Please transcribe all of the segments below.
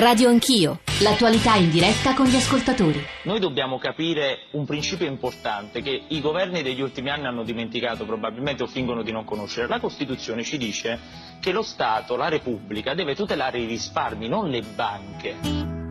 Radio Anch'io, l'attualità in diretta con gli ascoltatori. Noi dobbiamo capire un principio importante che i governi degli ultimi anni hanno dimenticato probabilmente o fingono di non conoscere. La Costituzione ci dice che lo Stato, la Repubblica, deve tutelare i risparmi, non le banche.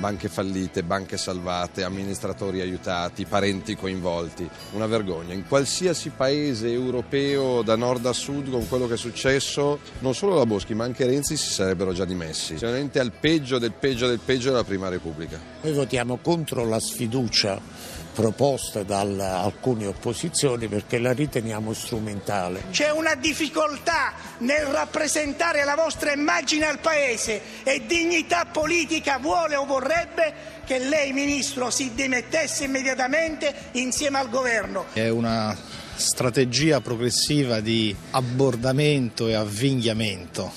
Banche fallite, banche salvate, amministratori aiutati, parenti coinvolti. Una vergogna. In qualsiasi paese europeo, da nord a sud, con quello che è successo, non solo la Boschi ma anche Renzi si sarebbero già dimessi. Sicuramente al peggio del peggio del peggio della Prima Repubblica. Noi votiamo contro la sfiducia proposta da alcune opposizioni perché la riteniamo strumentale. C'è una difficoltà nel rappresentare la vostra immagine al Paese e Dignità Politica vuole o vorrebbe che lei, Ministro, si dimettesse immediatamente insieme al Governo. È una strategia progressiva di abbordamento e avvinghiamento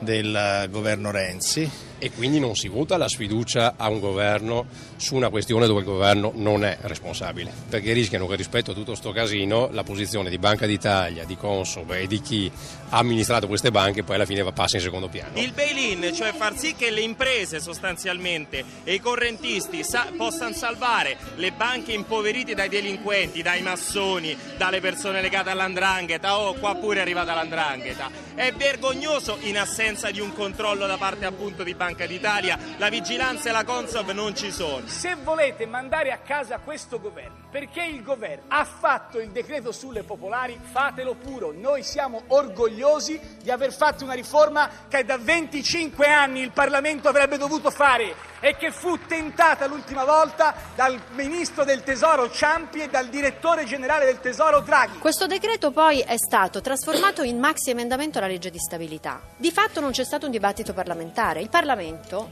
del governo Renzi. E quindi non si vota la sfiducia a un governo su una questione dove il governo non è responsabile, perché rischiano che rispetto a tutto sto casino la posizione di Banca d'Italia, di Consob e di chi ha amministrato queste banche poi alla fine passa in secondo piano. Il bail-in, cioè far sì che le imprese sostanzialmente e i correntisti possano salvare le banche impoverite dai delinquenti, dai massoni, dalle persone legate all''ndrangheta, qua pure è arrivata all''ndrangheta. È vergognoso in assenza di un controllo da parte appunto di Banca d'Italia, la vigilanza e la Consob non ci sono. Se volete mandare a casa questo governo, perché il governo ha fatto il decreto sulle popolari, fatelo pure. Noi siamo orgogliosi di aver fatto una riforma che da 25 anni il Parlamento avrebbe dovuto fare e che fu tentata l'ultima volta dal ministro del Tesoro Ciampi e dal direttore generale del Tesoro Draghi. Questo decreto poi è stato trasformato in maxi emendamento alla legge di stabilità. Di fatto non c'è stato un dibattito parlamentare. Il Parlamento,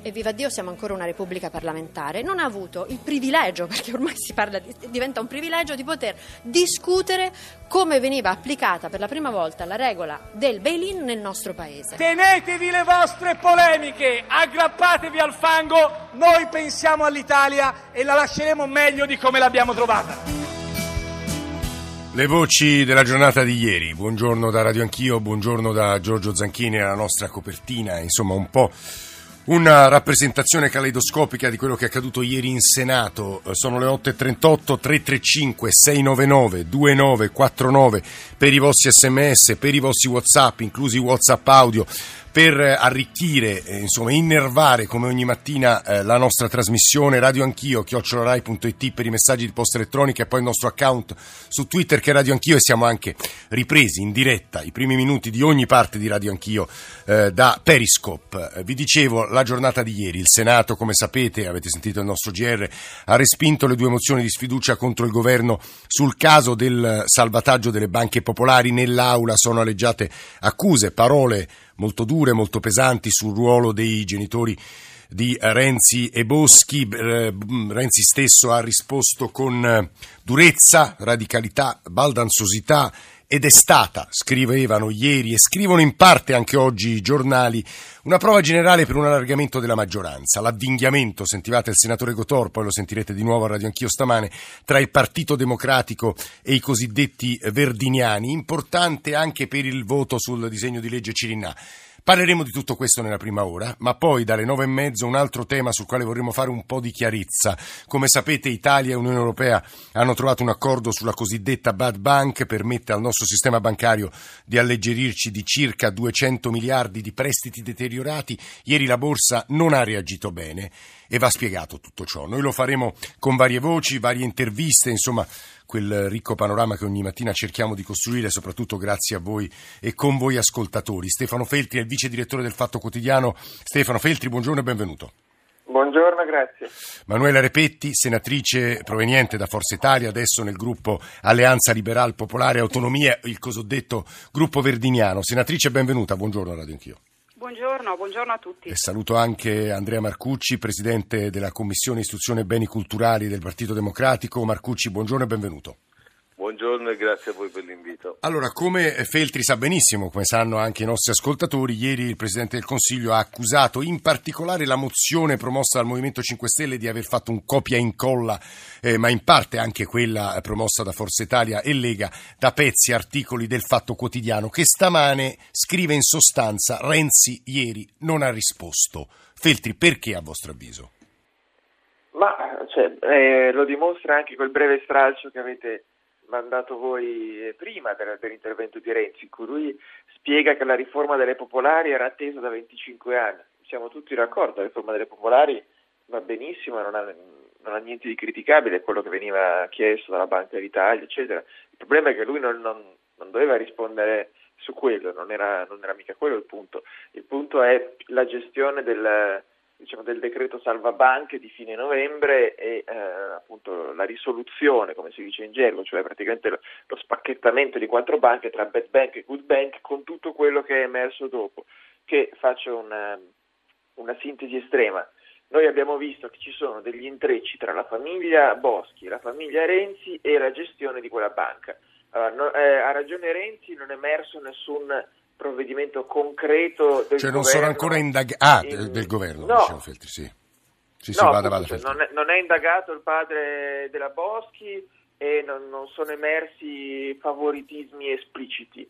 e viva Dio siamo ancora una repubblica parlamentare, non ha avuto il privilegio, perché ormai si parla diventa un privilegio, di poter discutere come veniva applicata per la prima volta la regola del bail-in nel nostro Paese. Tenetevi le vostre polemiche, aggrappatevi al fango, noi pensiamo all'Italia e la lasceremo meglio di come l'abbiamo trovata. Le voci della giornata di ieri, buongiorno da Radio Anch'io, buongiorno da Giorgio Zanchini, alla nostra copertina, insomma un po' una rappresentazione caleidoscopica di quello che è accaduto ieri in Senato. Sono le 8.38, 335 699 2949 per i vostri sms, per i vostri whatsapp, inclusi whatsapp audio, per arricchire, insomma innervare come ogni mattina la nostra trasmissione. Radio Anch'io, @rai.it per i messaggi di posta elettronica e poi il nostro account su Twitter che è Radio Anch'io, e siamo anche ripresi in diretta i primi minuti di ogni parte di Radio Anch'io da Periscope. Vi dicevo, la giornata di ieri, il Senato, come sapete, avete sentito il nostro GR, ha respinto le due mozioni di sfiducia contro il governo sul caso del salvataggio delle banche popolari. Nell'aula sono aleggiate accuse, parole molto dure, molto pesanti sul ruolo dei genitori di Renzi e Boschi. Renzi stesso ha risposto con durezza, radicalità, baldanzosità, ed è stata, scrivevano ieri e scrivono in parte anche oggi i giornali, una prova generale per un allargamento della maggioranza. L'avvinghiamento, sentivate il senatore Gotor, poi lo sentirete di nuovo a Radio Anch'io stamane, tra il Partito Democratico e i cosiddetti verdiniani, importante anche per il voto sul disegno di legge Cirinnà. Parleremo di tutto questo nella prima ora, ma poi dalle 9:30 un altro tema sul quale vorremmo fare un po' di chiarezza. Come sapete, Italia e Unione Europea hanno trovato un accordo sulla cosiddetta Bad Bank, che permette al nostro sistema bancario di alleggerirci di circa 200 miliardi di prestiti deteriorati. Ieri la borsa non ha reagito bene e va spiegato tutto ciò. Noi lo faremo con varie voci, varie interviste, insomma quel ricco panorama che ogni mattina cerchiamo di costruire, soprattutto grazie a voi e con voi ascoltatori. Stefano Feltri è il vice direttore del Fatto Quotidiano. Stefano Feltri, buongiorno e benvenuto. Buongiorno, grazie. Manuela Repetti, senatrice proveniente da Forza Italia, adesso nel gruppo Alleanza Liberale Popolare Autonomia, il cosiddetto gruppo verdiniano. Senatrice, benvenuta, buongiorno a Radio Anch'io. Buongiorno a tutti. E saluto anche Andrea Marcucci, presidente della Commissione Istruzione e Beni Culturali del Partito Democratico. Marcucci, buongiorno e benvenuto. Buongiorno e grazie a voi per l'invito. Allora, come Feltri sa benissimo, come sanno anche i nostri ascoltatori, ieri il Presidente del Consiglio ha accusato in particolare la mozione promossa dal Movimento 5 Stelle di aver fatto un copia e incolla, ma in parte anche quella promossa da Forza Italia e Lega, da pezzi, articoli del Fatto Quotidiano, che stamane scrive in sostanza: Renzi ieri non ha risposto. Feltri, perché a vostro avviso? Lo dimostra anche quel breve stralcio che avete mandato voi prima dell'intervento di Renzi, in cui lui spiega che la riforma delle popolari era attesa da 25 anni. Siamo tutti d'accordo, la riforma delle popolari va benissimo, non ha niente di criticabile, quello che veniva chiesto dalla Banca d'Italia, eccetera. Il problema è che lui non doveva rispondere su quello, non era mica quello il punto. Il punto è la gestione del decreto salva banche di fine novembre e appunto la risoluzione, come si dice in gergo, cioè praticamente lo spacchettamento di 4 banche tra Bad Bank e Good Bank, con tutto quello che è emerso dopo, che faccio una sintesi estrema. Noi abbiamo visto che ci sono degli intrecci tra la famiglia Boschi, la famiglia Renzi e la gestione di quella banca. Allora, ha ragione Renzi, non è emerso nessun provvedimento concreto del governo. Non sono ancora indagati. Del governo, no. Diciamo Feltri, sì. Vada, Feltri. Non è indagato il padre della Boschi e non sono emersi favoritismi espliciti.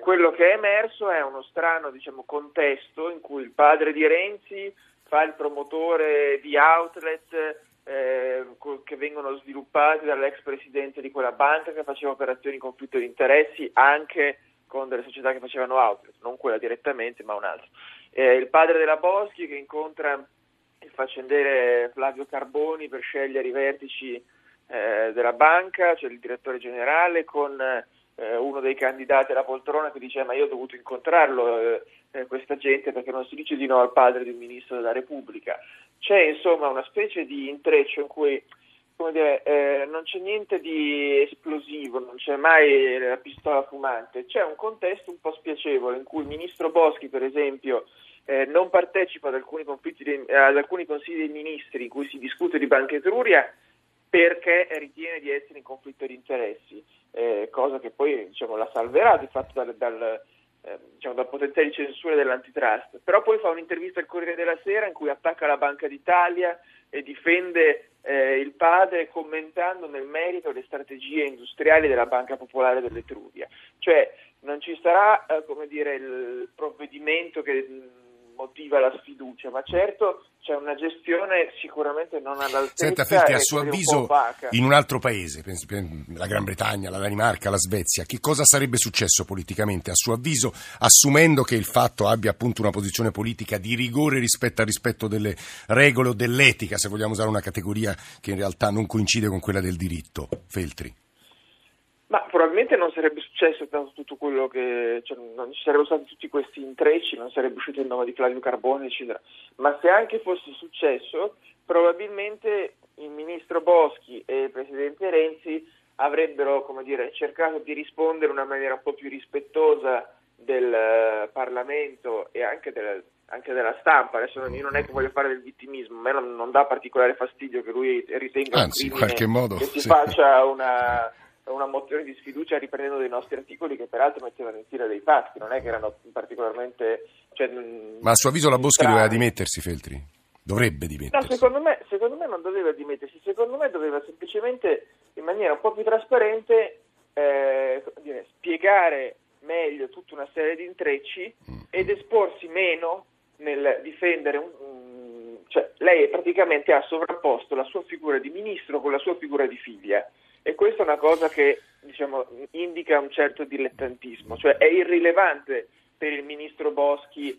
Quello che è emerso è uno strano, contesto in cui il padre di Renzi fa il promotore di outlet che vengono sviluppati dall'ex presidente di quella banca, che faceva operazioni in conflitto di interessi anche con delle società che facevano outlet, non quella direttamente ma un'altra. Il padre della Boschi che incontra il faccendiere Flavio Carboni per scegliere i vertici della banca, cioè il direttore generale, con uno dei candidati alla poltrona che dice: ma io ho dovuto incontrarlo questa gente, perché non si dice di no al padre di un ministro della Repubblica. C'è insomma una specie di intreccio in cui, come dire, non c'è niente di esplosivo, non c'è mai la pistola fumante, c'è un contesto un po' spiacevole in cui il ministro Boschi, per esempio, non partecipa ad alcuni ad alcuni consigli dei ministri in cui si discute di Banca Etruria perché ritiene di essere in conflitto di interessi, cosa che poi la salverà di fatto dal potere di censura dell'antitrust. Però poi fa un'intervista al Corriere della Sera in cui attacca la Banca d'Italia e difende il padre, commentando nel merito le strategie industriali della Banca Popolare dell'Etruria. Cioè non ci sarà il provvedimento che motiva la sfiducia, ma certo c'è una gestione sicuramente non all'altezza. Senta Feltri, a suo avviso, in un altro paese, la Gran Bretagna, la Danimarca, la Svezia, che cosa sarebbe successo politicamente? A suo avviso, assumendo che il Fatto abbia appunto una posizione politica di rigore rispetto al rispetto delle regole o dell'etica, se vogliamo usare una categoria che in realtà non coincide con quella del diritto, Feltri? Ma probabilmente non sarebbe successo tutto quello che, non ci sarebbero stati tutti questi intrecci, non sarebbe uscito il nome di Claudio Carbone, eccetera. Ma se anche fosse successo, probabilmente il ministro Boschi e il presidente Renzi avrebbero, cercato di rispondere in una maniera un po' più rispettosa del Parlamento e anche della stampa. Adesso io non è che voglio fare del vittimismo, a me non dà particolare fastidio che lui ritenga in qualche modo che si faccia una mozione di sfiducia riprendendo dei nostri articoli, che peraltro mettevano in fila dei fatti, non è che erano particolarmente... Ma a suo avviso la Boschi doveva dimettersi, Feltri? Dovrebbe dimettersi? No, secondo me non doveva dimettersi, secondo me doveva semplicemente, in maniera un po' più trasparente, spiegare meglio tutta una serie di intrecci ed esporsi meno nel difendere lei praticamente ha sovrapposto la sua figura di ministro con la sua figura di figlia. E questa è una cosa che indica un certo dilettantismo, cioè è irrilevante per il ministro Boschi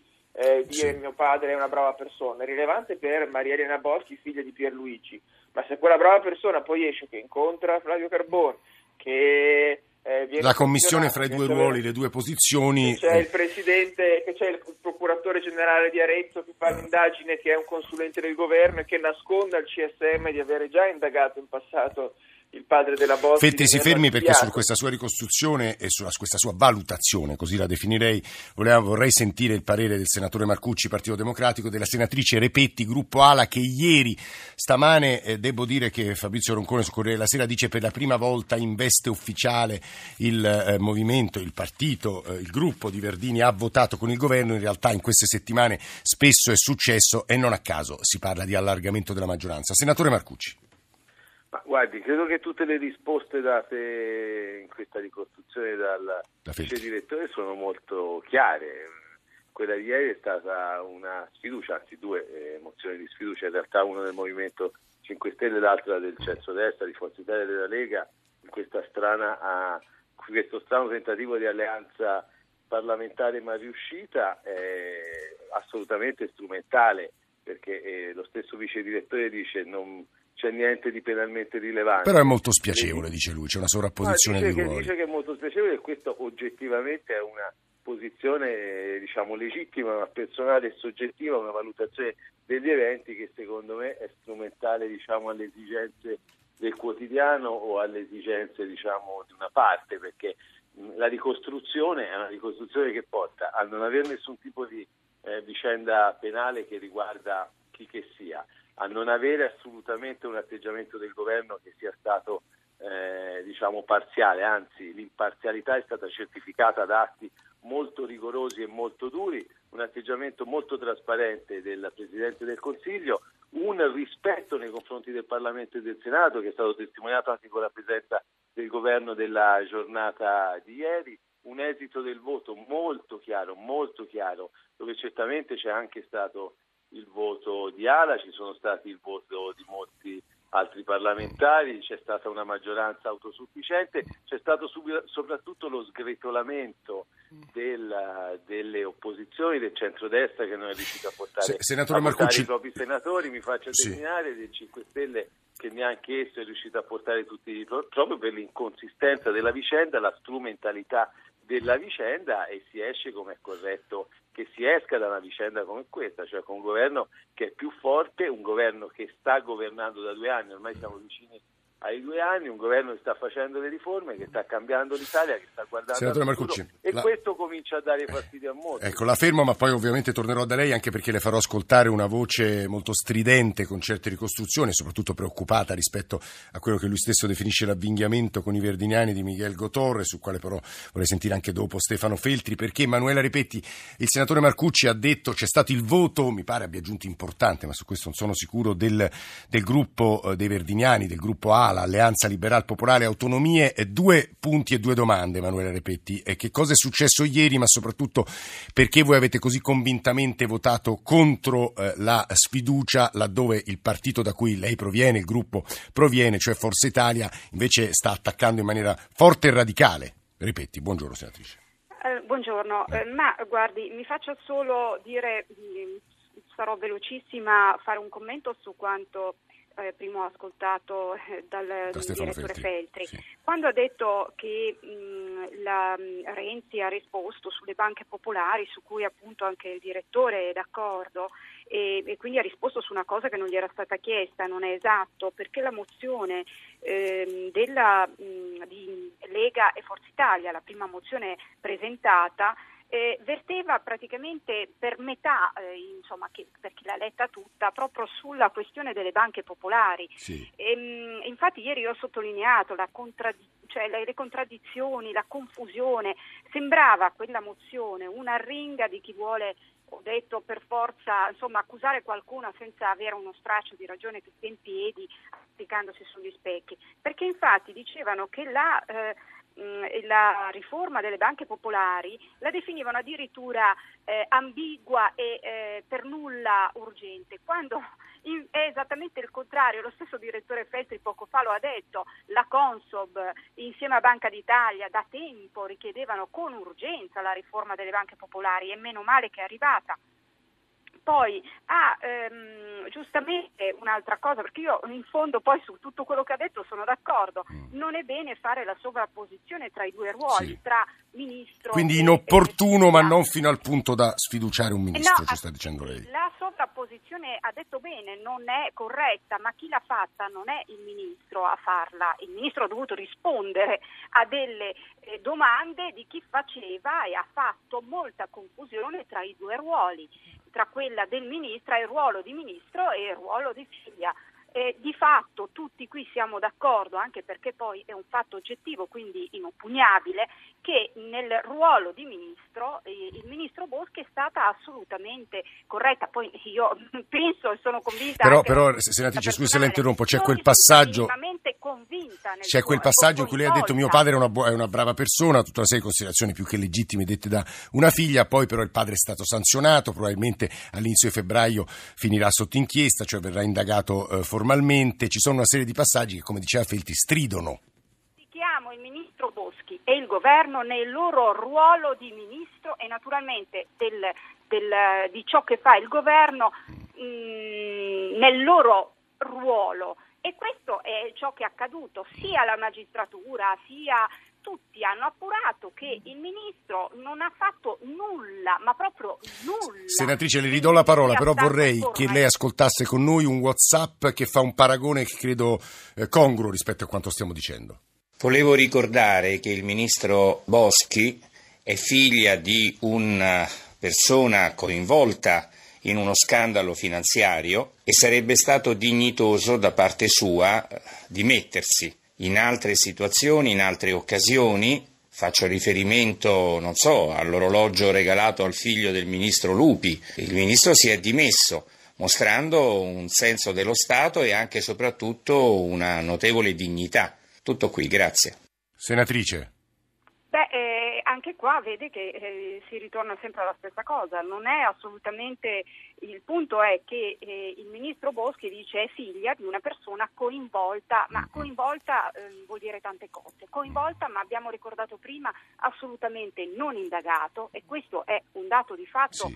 dire mio padre è una brava persona, è rilevante per Maria Elena Boschi, figlia di Pierluigi, ma se quella brava persona poi esce che incontra Flavio Carbone, che viene la commissione fra i due ruoli, le due posizioni, c'è il presidente, che c'è il procuratore generale di Arezzo che fa l'indagine, che è un consulente del governo e che nasconde al CSM di avere già indagato in passato il padre della Boschi. Feltri, si fermi, perché su questa sua ricostruzione e su questa sua valutazione, così la definirei, vorrei sentire il parere del senatore Marcucci, Partito Democratico, della senatrice Repetti, gruppo ALA, che ieri, stamane, devo dire che Fabrizio Roncone su Corriere della Sera dice: per la prima volta in veste ufficiale il movimento, il partito, il gruppo di Verdini ha votato con il governo. In realtà in queste settimane spesso è successo e non a caso si parla di allargamento della maggioranza. Senatore Marcucci. Ma guardi, credo che tutte le risposte date in questa ricostruzione dal vice direttore sono molto chiare. Quella di ieri è stata una sfiducia, anzi due mozioni di sfiducia, in realtà una del Movimento 5 Stelle, l'altra del centrodestra, di Forza Italia e della Lega, in questo strano tentativo di alleanza parlamentare ma riuscita, assolutamente strumentale, perché lo stesso vice direttore dice non c'è niente di penalmente rilevante. Però è molto spiacevole, dice lui, c'è una sovrapposizione di ruoli. Dice che è molto spiacevole, e questo oggettivamente è una posizione, diciamo, legittima, ma personale e soggettiva, una valutazione degli eventi che secondo me è strumentale, diciamo, alle esigenze del quotidiano o alle esigenze, diciamo, di una parte, perché la ricostruzione è una ricostruzione che porta a non avere nessun tipo di vicenda penale che riguarda chi che sia, a non avere assolutamente un atteggiamento del governo che sia stato diciamo parziale, anzi l'imparzialità è stata certificata da atti molto rigorosi e molto duri, un atteggiamento molto trasparente del Presidente del Consiglio, un rispetto nei confronti del Parlamento e del Senato che è stato testimoniato anche con la presenza del governo della giornata di ieri, un esito del voto molto chiaro, dove certamente c'è anche stato il voto di Ala, ci sono stati il voto di molti altri parlamentari, c'è stata una maggioranza autosufficiente, c'è stato soprattutto lo sgretolamento delle opposizioni, del centrodestra che non è riuscito a portare i propri senatori, mi faccia terminare, del 5 Stelle che neanche esso è riuscito a portare tutti, proprio per l'inconsistenza della vicenda, la strumentalità della vicenda, e si esce come è corretto che si esca da una vicenda come questa, cioè con un governo che è più forte, un governo che sta governando da 2 anni, ormai siamo vicini ai 2 anni, un governo che sta facendo le riforme, che sta cambiando l'Italia, che sta guardando Senatore Marcucci, e questo comincia a dare fastidio a molti. Ecco, la fermo, ma poi ovviamente tornerò da lei, anche perché le farò ascoltare una voce molto stridente con certe ricostruzioni, soprattutto preoccupata rispetto a quello che lui stesso definisce l'avvinghiamento con i verdiniani di Miguel Gotor, sul quale però vorrei sentire anche dopo Stefano Feltri, perché Manuela Repetti, il senatore Marcucci ha detto c'è stato il voto, mi pare abbia aggiunto importante, ma su questo non sono sicuro, del gruppo dei verdiniani, del gruppo A, l'Alleanza Liberale Popolare Autonomie. 2 punti e 2 domande, Manuela Repetti. Che cosa è successo ieri, ma soprattutto perché voi avete così convintamente votato contro la sfiducia, laddove il partito da cui lei proviene, il gruppo proviene, cioè Forza Italia, invece sta attaccando in maniera forte e radicale? Repetti, buongiorno senatrice. Buongiorno, ma guardi, mi faccia solo dire, sarò velocissima, fare un commento su quanto primo ascoltato dal direttore Feltri. Sì. Quando ha detto che Renzi ha risposto sulle banche popolari, su cui appunto anche il direttore è d'accordo, e quindi ha risposto su una cosa che non gli era stata chiesta, non è esatto, perché la mozione di Lega e Forza Italia, la prima mozione presentata, verteva praticamente per metà, insomma, per chi l'ha letta tutta, proprio sulla questione delle banche popolari. Sì. Infatti ieri io ho sottolineato le contraddizioni, la confusione. Sembrava quella mozione un'arringa di chi vuole, ho detto, per forza, insomma, accusare qualcuno senza avere uno straccio di ragione che stia in piedi, applicandosi sugli specchi. Perché infatti dicevano che la riforma delle banche popolari la definivano addirittura ambigua e per nulla urgente, quando è esattamente il contrario. Lo stesso direttore Feltri poco fa lo ha detto: la Consob insieme a Banca d'Italia da tempo richiedevano con urgenza la riforma delle banche popolari, e meno male che è arrivata. Poi giustamente un'altra cosa, perché io in fondo poi su tutto quello che ha detto sono d'accordo, non è bene fare la sovrapposizione tra i due ruoli, sì, tra ministro, quindi inopportuno, ma non fino al punto da sfiduciare un ministro, ci sta dicendo lei. La questa posizione, ha detto bene, non è corretta, ma chi l'ha fatta non è il ministro a farla. Il ministro ha dovuto rispondere a delle domande di chi faceva, e ha fatto molta confusione tra i due ruoli, tra quella del ministro, il ruolo di ministro e il ruolo di figlia. Di fatto tutti qui siamo d'accordo, anche perché poi è un fatto oggettivo, quindi inoppugnabile, che nel ruolo di ministro il ministro Boschi è stata assolutamente corretta. Poi io penso e sono convinta, però senatrice, scusi se la interrompo, c'è quel passaggio, c'è quel passaggio in cui lei ha detto: mio padre è una brava persona, tutta una serie di considerazioni più che legittime dette da una figlia. Poi però il padre è stato sanzionato, probabilmente all'inizio di febbraio finirà sotto inchiesta, cioè verrà indagato formalmente. Ci sono una serie di passaggi che, come diceva Feltri, stridono. Chiamo il ministro Boschi e il governo nel loro ruolo di ministro, e naturalmente di ciò che fa il governo nel loro ruolo. E questo è ciò che è accaduto, sia la magistratura, sia tutti hanno appurato che il ministro non ha fatto nulla, ma proprio nulla. Senatrice, le ridò la parola, però vorrei che lei ascoltasse con noi un WhatsApp che fa un paragone che credo congruo rispetto a quanto stiamo dicendo. Volevo ricordare che il ministro Boschi è figlia di una persona coinvolta in uno scandalo finanziario, e sarebbe stato dignitoso da parte sua dimettersi. In altre situazioni, in altre occasioni, faccio riferimento, non so, all'orologio regalato al figlio del ministro Lupi, il ministro si è dimesso, mostrando un senso dello Stato e anche e soprattutto una notevole dignità. Tutto qui, grazie. Senatrice. Anche qua vede che si ritorna sempre alla stessa cosa, non è assolutamente, il punto è che il ministro Boschi dice è figlia di una persona coinvolta, ma coinvolta vuol dire tante cose, coinvolta, ma abbiamo ricordato prima, assolutamente non indagato, e questo è un dato di fatto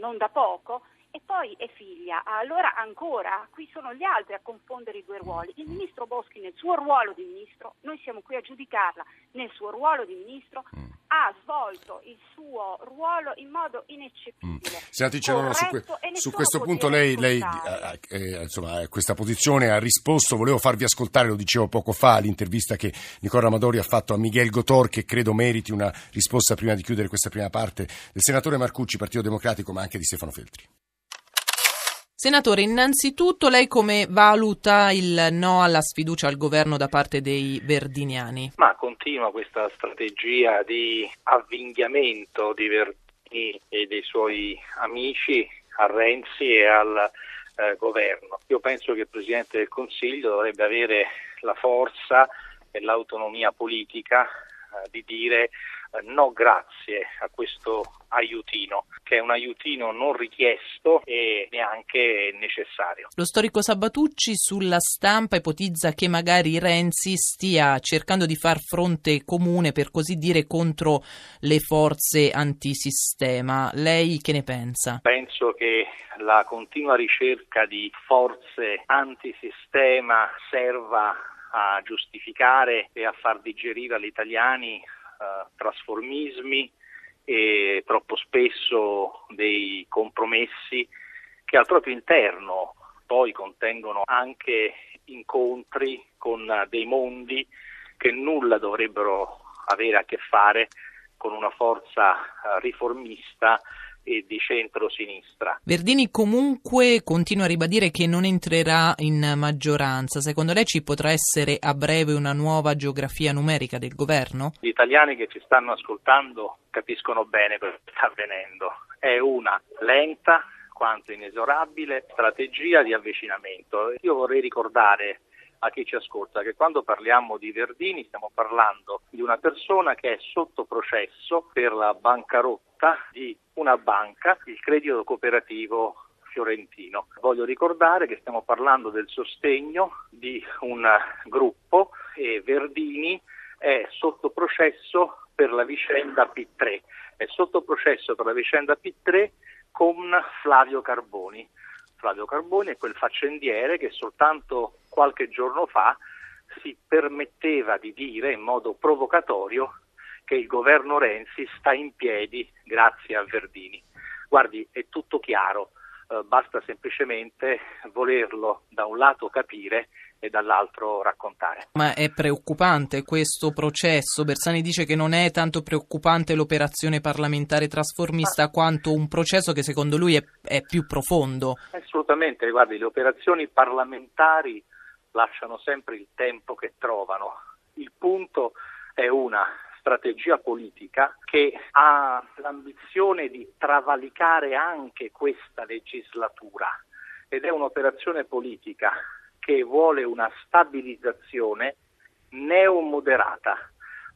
non da poco. E poi è figlia, allora ancora qui sono gli altri a confondere i due ruoli. Il ministro Boschi nel suo ruolo di ministro, noi siamo qui a giudicarla, nel suo ruolo di ministro ha svolto il suo ruolo in modo ineccepibile. Senatrice, su questo punto lei insomma, questa posizione ha risposto. Volevo farvi ascoltare, lo dicevo poco fa, l'intervista che Nicola Amadori ha fatto a Miguel Gotor, che credo meriti una risposta prima di chiudere questa prima parte, del senatore Marcucci, Partito Democratico, ma anche di Stefano Feltri. Senatore, innanzitutto lei come valuta il no alla sfiducia al governo da parte dei verdiniani? Ma continua questa strategia di avvinghiamento di Verdini e dei suoi amici a Renzi e al governo. Io penso che il Presidente del Consiglio dovrebbe avere la forza e l'autonomia politica di dire no grazie a questo aiutino, che è un aiutino non richiesto e neanche necessario. Lo storico Sabatucci sulla Stampa ipotizza che magari Renzi stia cercando di far fronte comune, per così dire, contro le forze antisistema. Lei che ne pensa? Penso che la continua ricerca di forze antisistema serva a giustificare e a far digerire agli italiani trasformismi e troppo spesso dei compromessi che al proprio interno poi contengono anche incontri con dei mondi che nulla dovrebbero avere a che fare con una forza riformista e di centro-sinistra. Verdini comunque continua a ribadire che non entrerà in maggioranza. Secondo lei ci potrà essere a breve una nuova geografia numerica del governo? Gli italiani che ci stanno ascoltando capiscono bene cosa sta avvenendo. È una lenta quanto inesorabile strategia di avvicinamento. Io vorrei ricordare a chi ci ascolta che quando parliamo di Verdini stiamo parlando di una persona che è sotto processo per la bancarotta di una banca, il Credito Cooperativo Fiorentino. Voglio ricordare che stiamo parlando del sostegno di un gruppo e Verdini è sotto processo per la vicenda P3, è sotto processo per la vicenda P3 con Flavio Carboni. Flavio Carboni è quel faccendiere che soltanto qualche giorno fa si permetteva di dire in modo provocatorio che il governo Renzi sta in piedi grazie a Verdini. Guardi, è tutto chiaro, basta semplicemente volerlo da un lato capire e dall'altro raccontare. Ma è preoccupante questo processo? Bersani dice che non è tanto preoccupante l'operazione parlamentare trasformista quanto un processo che secondo lui è più profondo. Assolutamente, guardi, le operazioni parlamentari lasciano sempre il tempo che trovano. Il punto è una strategia politica che ha l'ambizione di travalicare anche questa legislatura ed è un'operazione politica che vuole una stabilizzazione neomoderata.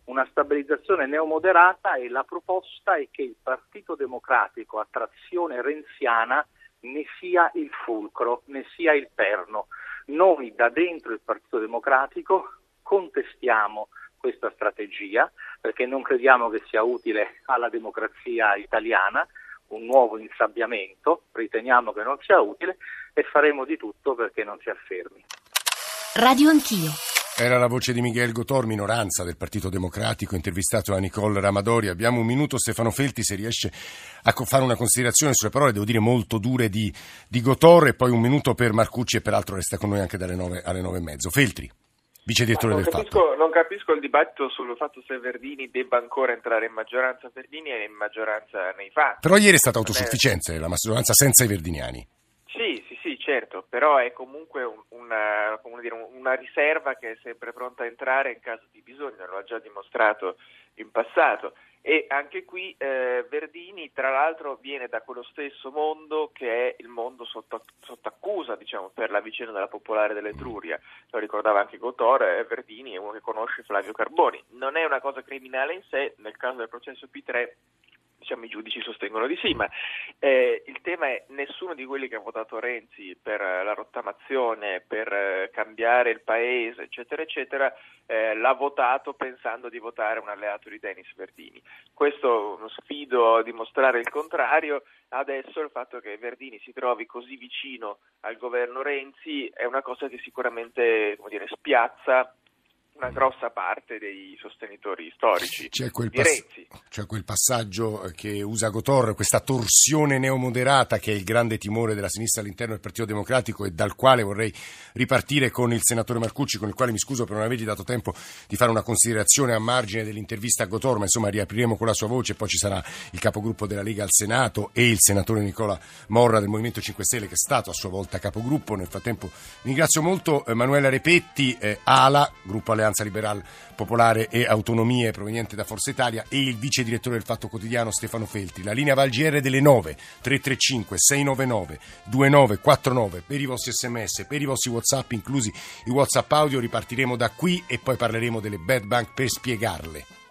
Una stabilizzazione neomoderata, e la proposta è che il Partito Democratico a trazione renziana ne sia il fulcro, ne sia il perno. Noi da dentro il Partito Democratico contestiamo questa strategia perché non crediamo che sia utile alla democrazia italiana, un nuovo insabbiamento, riteniamo che non sia utile e faremo di tutto perché non si affermi. Radio Anch'io. Era la voce di Miguel Gotor, minoranza del Partito Democratico, intervistato da Nicole Ramadori. Abbiamo un minuto. Stefano Feltri, se riesce a fare una considerazione sulle parole, devo dire, molto dure di Gotor, e poi un minuto per Marcucci, e peraltro resta con noi anche dalle 9 alle 9 e mezzo. Feltri, vice direttore del Fatto. Non capisco il dibattito sul fatto se Verdini debba ancora entrare in maggioranza. Verdini è in maggioranza nei fatti. Però ieri è stata autosufficiente la maggioranza senza i verdiniani. Sì, certo, però è comunque una riserva che è sempre pronta a entrare in caso di bisogno, lo ha già dimostrato in passato. E anche qui Verdini, tra l'altro, viene da quello stesso mondo che è il mondo sotto accusa, diciamo, per la vicenda della Popolare dell'Etruria. Lo ricordava anche Gotor, Verdini è uno che conosce Flavio Carboni. Non è una cosa criminale in sé, nel caso del processo P3 diciamo, i giudici sostengono di sì, ma il tema è nessuno di quelli che ha votato Renzi per la rottamazione, per cambiare il paese, eccetera, eccetera, l'ha votato pensando di votare un alleato di Denis Verdini. Questo uno sfido a dimostrare il contrario. Adesso il fatto che Verdini si trovi così vicino al governo Renzi è una cosa che sicuramente, come dire, spiazza una grossa parte dei sostenitori storici di Renzi. C'è quel passaggio che usa Gotor, questa torsione neomoderata che è il grande timore della sinistra all'interno del Partito Democratico, e dal quale vorrei ripartire con il senatore Marcucci, con il quale mi scuso per non avergli dato tempo di fare una considerazione a margine dell'intervista a Gotor, ma insomma riapriremo con la sua voce. Poi ci sarà il capogruppo della Lega al Senato e il senatore Nicola Morra del Movimento 5 Stelle, che è stato a sua volta capogruppo. Nel frattempo ringrazio molto Manuela Repetti, ALA, gruppo Alleanza Liberale Popolare e Autonomia, proveniente da Forza Italia, e il vice direttore del Fatto Quotidiano Stefano Feltri. La linea va al GR delle 9, 335 699 2949 per i vostri SMS, per i vostri WhatsApp, inclusi i WhatsApp audio. Ripartiremo da qui e poi parleremo delle Bad Bank per spiegarle.